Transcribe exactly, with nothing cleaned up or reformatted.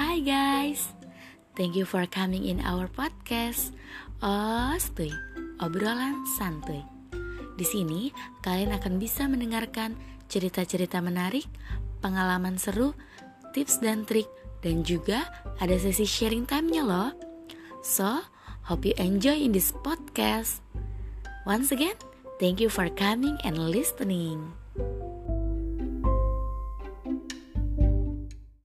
Hi guys, thank you for coming in our podcast Ostuy, Obrolan Santuy. Di sini kalian akan bisa mendengarkan cerita-cerita menarik, pengalaman seru, tips dan trik, dan juga ada sesi sharing time-nya loh. So, hope you enjoy in this podcast. Once again, thank you for coming and listening.